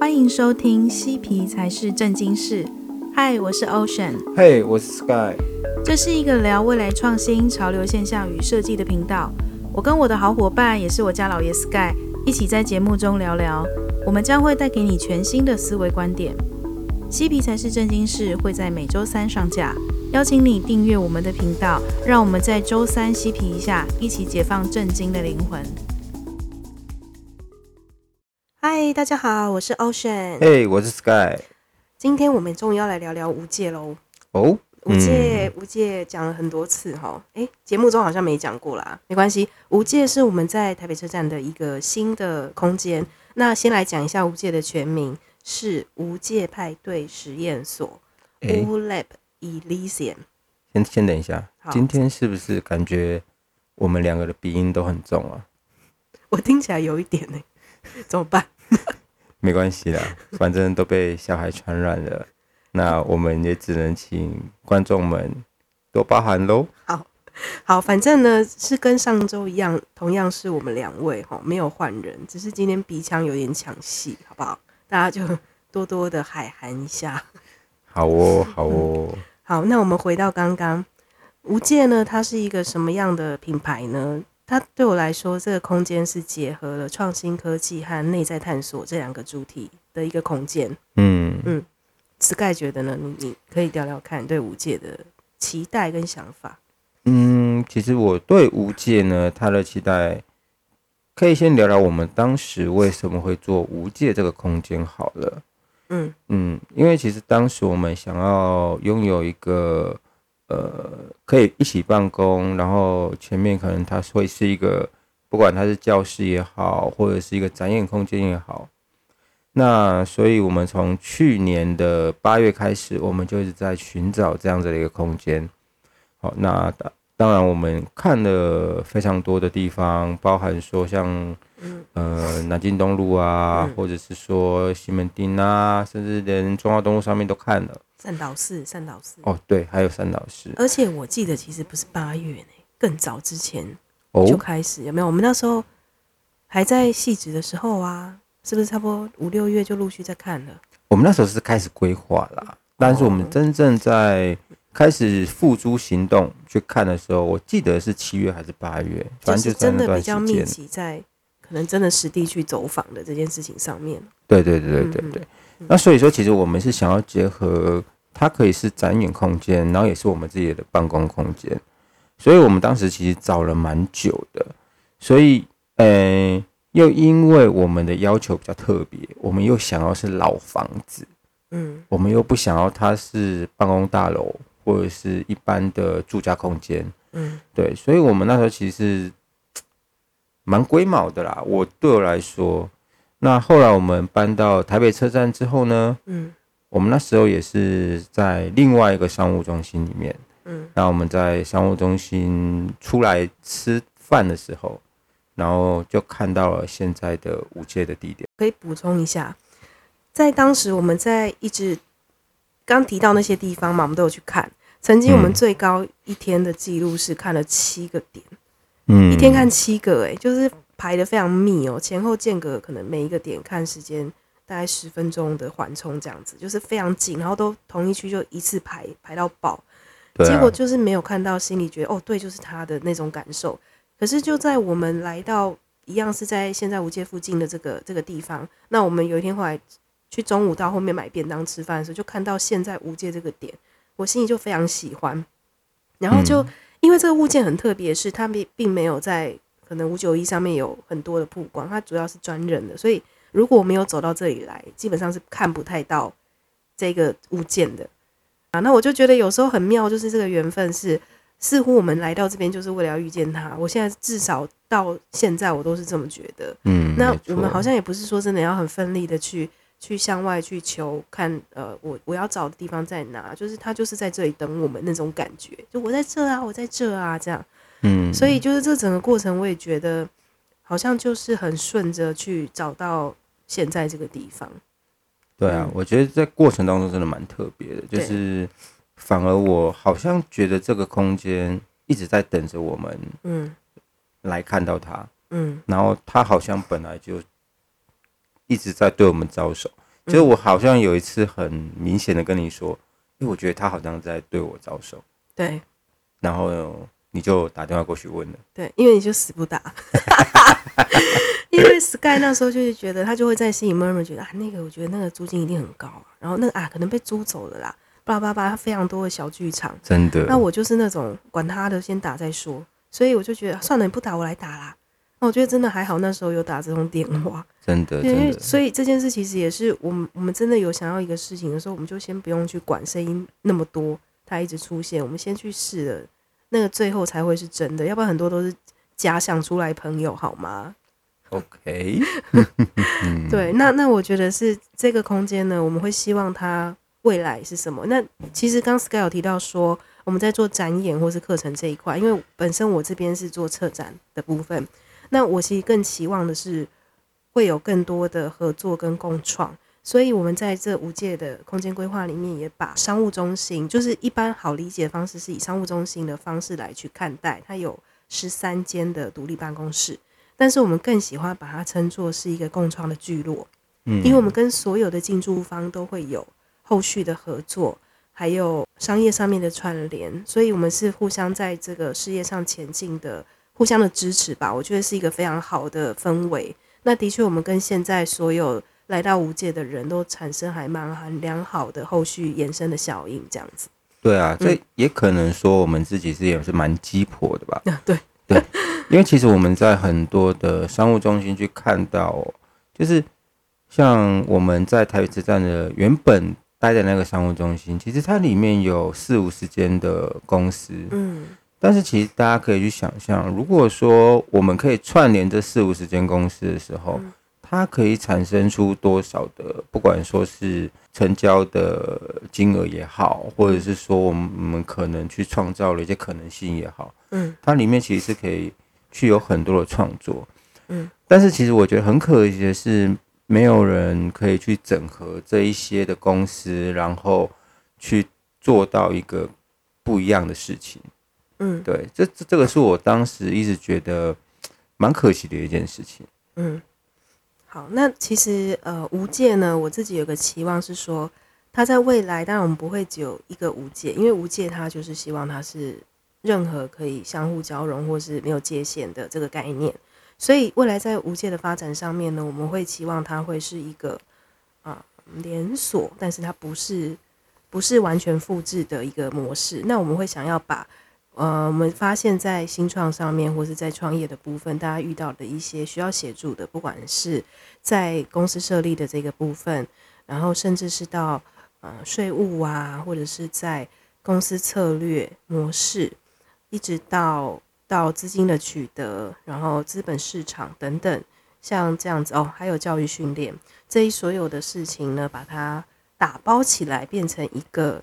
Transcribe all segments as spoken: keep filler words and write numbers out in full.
欢迎收听嬉皮才是正经事。嗨，我是 Ocean。嘿、hey, 我是 Sky。这是一个聊未来创新、潮流现象与设计的频道。我跟我的好伙伴，也是我家老爷 Sky， 一起在节目中聊聊。我们将会带给你全新的思维观点。嬉皮才是正经事会在每周三上架，邀请你订阅我们的频道，让我们在周三嬉皮一下，一起解放正经的灵魂。嗨，大家好，我是 Ocean。嘿、hey, 我是 Sky。今天我们终于要来聊聊无界喽。哦、oh? 无界、嗯、无界讲了很多次哈，哎，节目中好像没讲过啦，没关系。无界是我们在台北车站的一个新的空间。那先来讲一下无界的全名是无界派对实验所 Woo Lab Elysium。 先, 先等一下，今天是不是感觉我们两个的鼻音都很重啊？我听起来有一点耶、欸、怎么办？没关系啦，反正都被小孩传染了，那我们也只能请观众们多包涵咯。好好，反正呢是跟上周一样，同样是我们两位没有换人，只是今天鼻腔有点抢戏，好不好？大家就多多的海涵一下。好哦好哦、嗯、好，那我们回到刚刚无界呢，它是一个什么样的品牌呢？它对我来说，这个空间是结合了创新科技和内在探索这两个主题的一个空间。嗯嗯， Sky 觉得呢， 你, 你可以聊聊看对无界的期待跟想法。嗯，其实我对无界呢，它的期待可以先聊聊我们当时为什么会做无界这个空间好了。嗯嗯，因为其实当时我们想要拥有一个呃，可以一起办公，然后前面可能它会是一个，不管它是教室也好，或者是一个展演空间也好。那所以我们从去年的八月开始，我们就是在寻找这样子的一个空间。好，那当然我们看了非常多的地方，包含说像呃南京东路啊，或者是说西门町啊，甚至连中华东路上面都看了。三岛市，三岛市哦，对，还有三岛市。而且我记得其实不是八月呢，更早之前就开始、哦、有没有？我们那时候还在细致的时候啊，是不是差不多五六月就陆续在看了？我们那时候是开始规划啦，但是我们真正在开始付诸行动去看的时候，我记得是七月还是八月，反正就在那段时间、就是、真的比较密集在可能真的实地去走访的这件事情上面。对对对对对对、嗯。那所以说其实我们是想要结合它可以是展演空间，然后也是我们自己的办公空间，所以我们当时其实找了蛮久的。所以呃，又因为我们的要求比较特别，我们又想要是老房子，嗯，我们又不想要它是办公大楼或者是一般的住家空间，嗯，对，所以我们那时候其实蛮龟毛的啦，我对我来说。那后来我们搬到台北车站之后呢，嗯，我们那时候也是在另外一个商务中心里面，嗯，那我们在商务中心出来吃饭的时候，然后就看到了现在的无界的地点。可以补充一下，在当时我们在一直刚提到那些地方嘛，我们都有去看，曾经我们最高一天的记录是看了七个点，嗯，一天看七个、欸，哎，就是排得非常密哦，前后间隔可能每一个点看时间大概十分钟的缓冲，这样子就是非常紧，然后都同一区就一次排排到爆、啊，结果就是没有看到心里觉得哦对，就是他的那种感受。可是就在我们来到一样是在现在无界附近的这个这个地方，那我们有一天后来去中午到后面买便当吃饭的时候，就看到现在无界这个点，我心里就非常喜欢。然后就、嗯、因为这个物件很特别，是它并没有在可能五九一上面有很多的曝光，它主要是专人的，所以如果我没有走到这里来，基本上是看不太到这个物件的、啊、那我就觉得有时候很妙，就是这个缘分是似乎我们来到这边就是为了要遇见它，我现在至少到现在我都是这么觉得。嗯，那我们好像也不是说真的要很奋力的去去向外去求看呃，我我要找的地方在哪，就是它就是在这里等我们那种感觉，就我在这啊我在这啊这样。嗯，所以就是这整个过程我也觉得好像就是很顺着去找到现在这个地方。对啊、嗯、我觉得在过程当中真的蛮特别的，就是反而我好像觉得这个空间一直在等着我们嗯来看到它，嗯，然后它好像本来就一直在对我们招手，就我好像有一次很明显的跟你说，因为我觉得他好像在对我招手，对，然后你就打电话过去问了，对，因为你就死不打。因为 Sky 那时候就是觉得他就会在心里 murmur 觉得啊，那个我觉得那个租金一定很高，然后那个啊可能被租走了啦，巴巴巴，他非常多的小剧场，真的。那我就是那种管他的，先打再说，所以我就觉得算了，你不打我来打啦。那我觉得真的还好，那时候有打这通电话，真的，因为所以这件事其实也是我们我们真的有想要一个事情的时候，我们就先不用去管声音那么多，它一直出现，我们先去试了，那个最后才会是真的，要不然很多都是假想出来朋友，好吗？OK 对，那那我觉得是这个空间呢，我们会希望它未来是什么。那其实刚 Sky 有提到说我们在做展演或是课程这一块，因为本身我这边是做策展的部分，那我其实更期望的是会有更多的合作跟共创，所以我们在这五届的空间规划里面也把商务中心，就是一般好理解的方式是以商务中心的方式来去看待，它有十三间的独立办公室，但是我们更喜欢把它称作是一个共创的聚落，嗯，因为我们跟所有的进驻方都会有后续的合作，还有商业上面的串联，所以我们是互相在这个事业上前进的，互相的支持吧，我觉得是一个非常好的氛围。那的确我们跟现在所有来到无界的人都产生还蛮很良好的后续延伸的效应，这样子。对啊，所以也可能说我们自己是也是蛮鸡婆的吧，嗯，对对，因为其实我们在很多的商务中心去看到，喔，就是像我们在台北车站的原本待的那个商务中心，其实它里面有四五十间的公司，嗯，但是其实大家可以去想象，如果说我们可以串联这四五十间公司的时候，嗯，它可以产生出多少的，不管说是成交的金额也好，或者是说我们可能去创造了一些可能性也好，嗯，它里面其实是可以去有很多的创作，嗯，但是其实我觉得很可惜的是，没有人可以去整合这一些的公司，然后去做到一个不一样的事情，嗯，对，这这这个是我当时一直觉得蛮可惜的一件事情，嗯，好，那其实呃无界呢，我自己有个期望是说，它在未来，当然我们不会只有一个无界，因为无界它就是希望它是任何可以相互交融或是没有界限的这个概念，所以未来在无界的发展上面呢，我们会期望它会是一个啊、呃、连锁，但是它不是不是完全复制的一个模式。那我们会想要把呃我们发现在新创上面或是在创业的部分，大家遇到的一些需要协助的，不管是在公司设立的这个部分，然后甚至是到呃税务啊，或者是在公司策略模式，一直到到资金的取得，然后资本市场等等，像这样子哦，还有教育训练，这一所有的事情呢，把它打包起来变成一个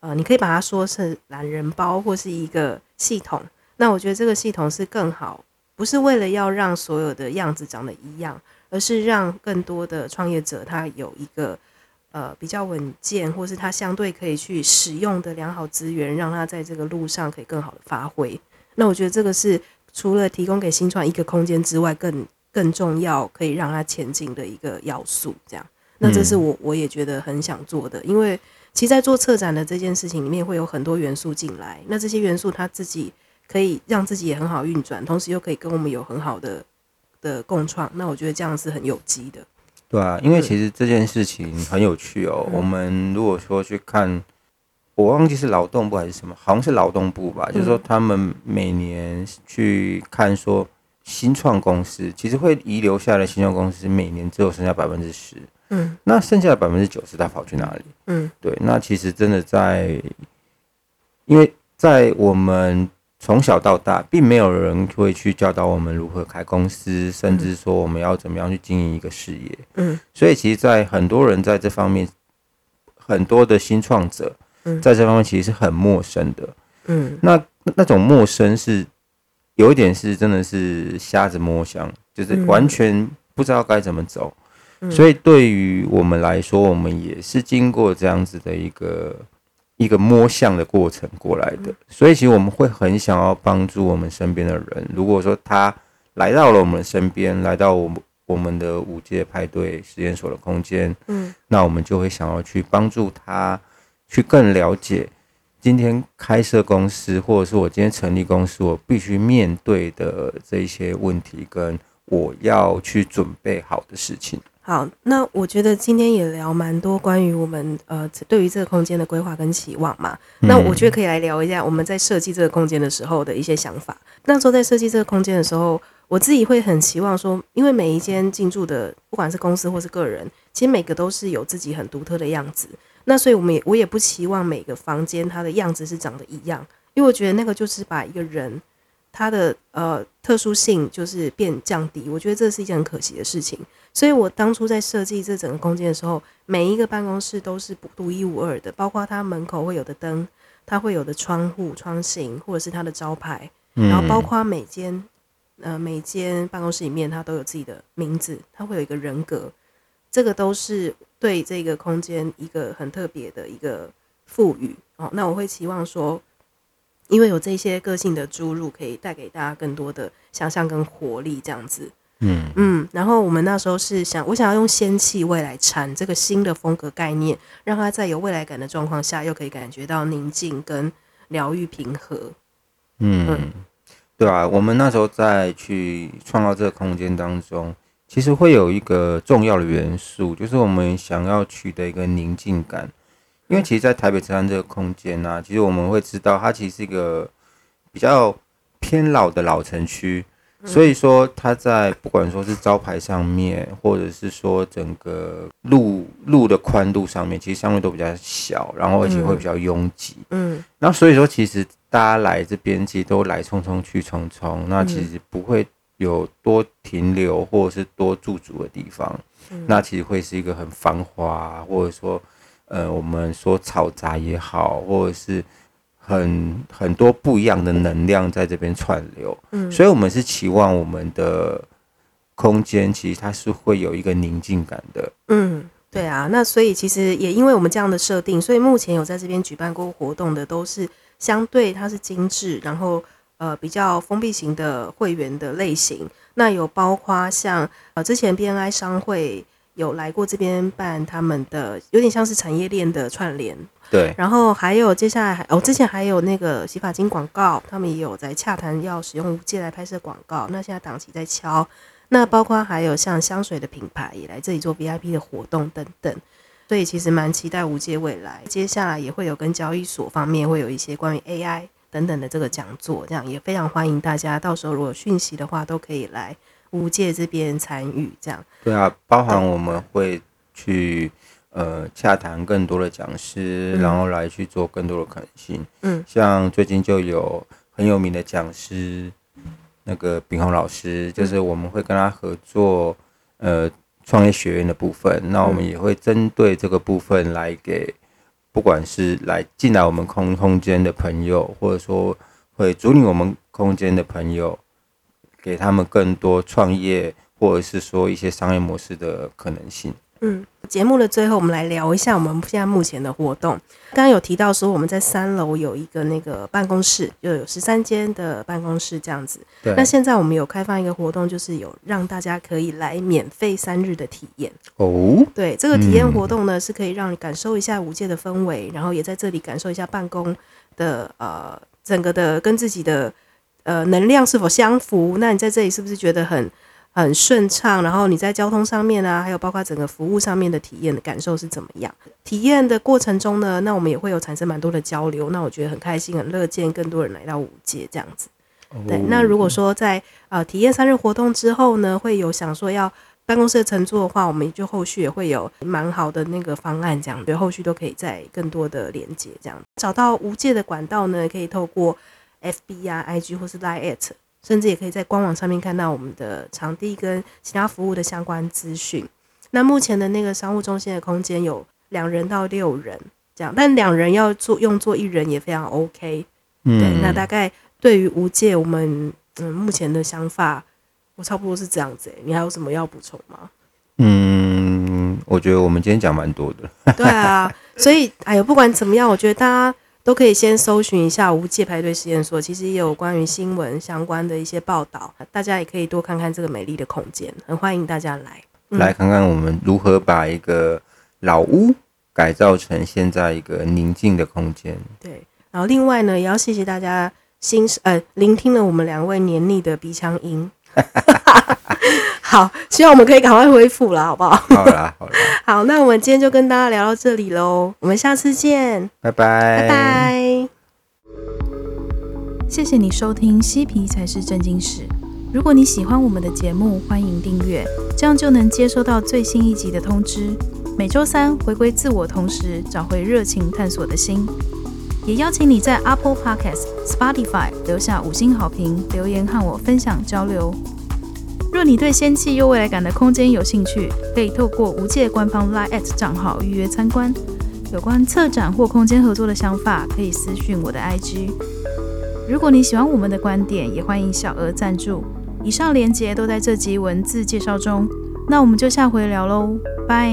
呃，你可以把它说是懒人包或是一个系统。那我觉得这个系统是更好，不是为了要让所有的样子长得一样，而是让更多的创业者他有一个呃，比较稳健，或是他相对可以去使用的良好资源，让他在这个路上可以更好的发挥。那我觉得这个是除了提供给新创一个空间之外，更更重要可以让他前进的一个要素，这样。那这是我我也觉得很想做的，因为其实在做策展的这件事情里面会有很多元素进来，那这些元素他自己可以让自己也很好运转，同时又可以跟我们有很好的的共创，那我觉得这样是很有机的。对啊，因为其实这件事情很有趣哦。嗯，我们如果说去看，我忘记是劳动部还是什么，好像是劳动部吧，嗯，就是说他们每年去看说新创公司，其实会遗留下来的新创公司每年只有剩下 百分之十，嗯，那剩下的 百分之九十 它跑去哪里？嗯，对，那其实真的在，因为在我们从小到大，并没有人会去教导我们如何开公司，甚至说我们要怎么样去经营一个事业。嗯，所以其实，在很多人在这方面，很多的新创者，在这方面其实是很陌生的。嗯，那那种陌生是有一点是真的是瞎子摸象，就是完全不知道该怎么走。嗯，所以对于我们来说，我们也是经过这样子的一个。一个摸象的过程过来的，所以其实我们会很想要帮助我们身边的人。如果说他来到了我们身边，来到我我们的五届派对实验所的空间，嗯，那我们就会想要去帮助他去更了解今天开设公司或者是我今天成立公司我必须面对的这一些问题跟我要去准备好的事情。好，那我觉得今天也聊蛮多关于我们呃对于这个空间的规划跟期望嘛、嗯、那我觉得可以来聊一下我们在设计这个空间的时候的一些想法。那时候在设计这个空间的时候，我自己会很期望说，因为每一间进驻的不管是公司或是个人，其实每个都是有自己很独特的样子，那所以我们也我也不期望每个房间它的样子是长得一样，因为我觉得那个就是把一个人它的呃特殊性就是变降低，我觉得这是一件很可惜的事情。所以我当初在设计这整个空间的时候，每一个办公室都是独一无二的，包括它门口会有的灯，它会有的窗户窗型或者是它的招牌、嗯、然后包括每间呃每间办公室里面它都有自己的名字，它会有一个人格，这个都是对这个空间一个很特别的一个赋予、哦、那我会期望说因为有这些个性的注入可以带给大家更多的想象跟活力这样子。嗯嗯，然后我们那时候是想我想要用仙气未来禅这个新的风格概念，让它在有未来感的状况下又可以感觉到宁静跟疗愈平和。 嗯, 嗯对啊，我们那时候在去创造这个空间当中，其实会有一个重要的元素，就是我们想要取得一个宁静感。因为其实在台北车站这个空间啊，其实我们会知道它其实是一个比较偏老的老城区，所以说它在不管说是招牌上面或者是说整个路路的宽度上面，其实相对都比较小，然后而且会比较拥挤。 嗯, 嗯然后所以说其实大家来这边其实都来匆匆去匆匆，那其实不会有多停留或者是多驻足的地方、嗯、那其实会是一个很繁华，或者说呃我们说嘈杂也好，或者是很很多不一样的能量在这边串流、嗯、所以我们是期望我们的空间其实它是会有一个宁静感的。嗯，对啊，那所以其实也因为我们这样的设定，所以目前有在这边举办过活动的都是相对它是精致，然后呃比较封闭型的会员的类型，那有包括像呃之前 B N I 商会有来过这边办他们的有点像是产业链的串联，对，然后还有接下来哦之前还有那个洗发精广告，他们也有在洽谈要使用无界来拍摄广告，那现在档期在敲，那包括还有像香水的品牌也来这里做 V I P 的活动等等，所以其实蛮期待无界未来接下来也会有跟交易所方面会有一些关于 A I 等等的这个讲座，这样也非常欢迎大家到时候如果有讯息的话都可以来无界这边参与这样。对啊，包含我们会去呃洽谈更多的讲师、嗯、然后来去做更多的可能性。嗯，像最近就有很有名的讲师那个秉宏老师，就是我们会跟他合作呃创业学院的部分，那我们也会针对这个部分来给不管是来进来我们空空间的朋友，或者说会主理我们空间的朋友，给他们更多创业或者是说一些商业模式的可能性。嗯，节目的最后我们来聊一下我们现在目前的活动。刚刚有提到说我们在三楼有一个那个办公室，就有十三间的办公室这样子，对，那现在我们有开放一个活动，就是有让大家可以来免费三日的体验。哦，对，这个体验活动呢、嗯、是可以让你感受一下无界的氛围，然后也在这里感受一下办公的呃整个的跟自己的呃，能量是否相符？那你在这里是不是觉得很很顺畅？然后你在交通上面啊，还有包括整个服务上面的体验的感受是怎么样？体验的过程中呢，那我们也会有产生蛮多的交流。那我觉得很开心，很乐见更多人来到无界这样子。对，那如果说在呃体验三日活动之后呢，会有想说要办公室的乘坐的话，我们就后续也会有蛮好的那个方案这样，对，后续都可以再更多的连接这样。找到无界的管道呢，可以透过F B 啊 I G 或是 Line at， 甚至也可以在官网上面看到我们的场地跟其他服务的相关资讯。那目前的那个商务中心的空间有两人到六人这样，但两人要做用做一人也非常 OK。 嗯，对，那大概对于无界我们、嗯、目前的想法我差不多是这样子、欸、你还有什么要补充吗？嗯，我觉得我们今天讲蛮多的。对啊，所以哎呦，不管怎么样我觉得大家都可以先搜寻一下无界排队实验所，其实也有关于新闻相关的一些报道，大家也可以多看看这个美丽的空间，很欢迎大家来、嗯、来看看我们如何把一个老屋改造成现在一个宁静的空间。对，然后另外呢也要谢谢大家欣呃聆听了我们两位黏腻的鼻腔音好，希望我们可以赶快恢复啦，好不好？好啦好啦好，那我们今天就跟大家聊到这里咯，我们下次见，拜拜拜拜。谢谢你收听嬉皮才是正经事，如果你喜欢我们的节目，欢迎订阅，这样就能接收到最新一集的通知。每周三回归自我，同时找回热情探索的心，也邀请你在 Apple Podcast、Spotify 留下五星好评，留言和我分享交流。若你对仙气又未来感的空间有兴趣，可以透过无界官方 Line@ 账号预约参观。有关策展或空间合作的想法，可以私讯我的 I G。如果你喜欢我们的观点，也欢迎小额赞助。以上连结都在这集文字介绍中。那我们就下回聊喽，拜。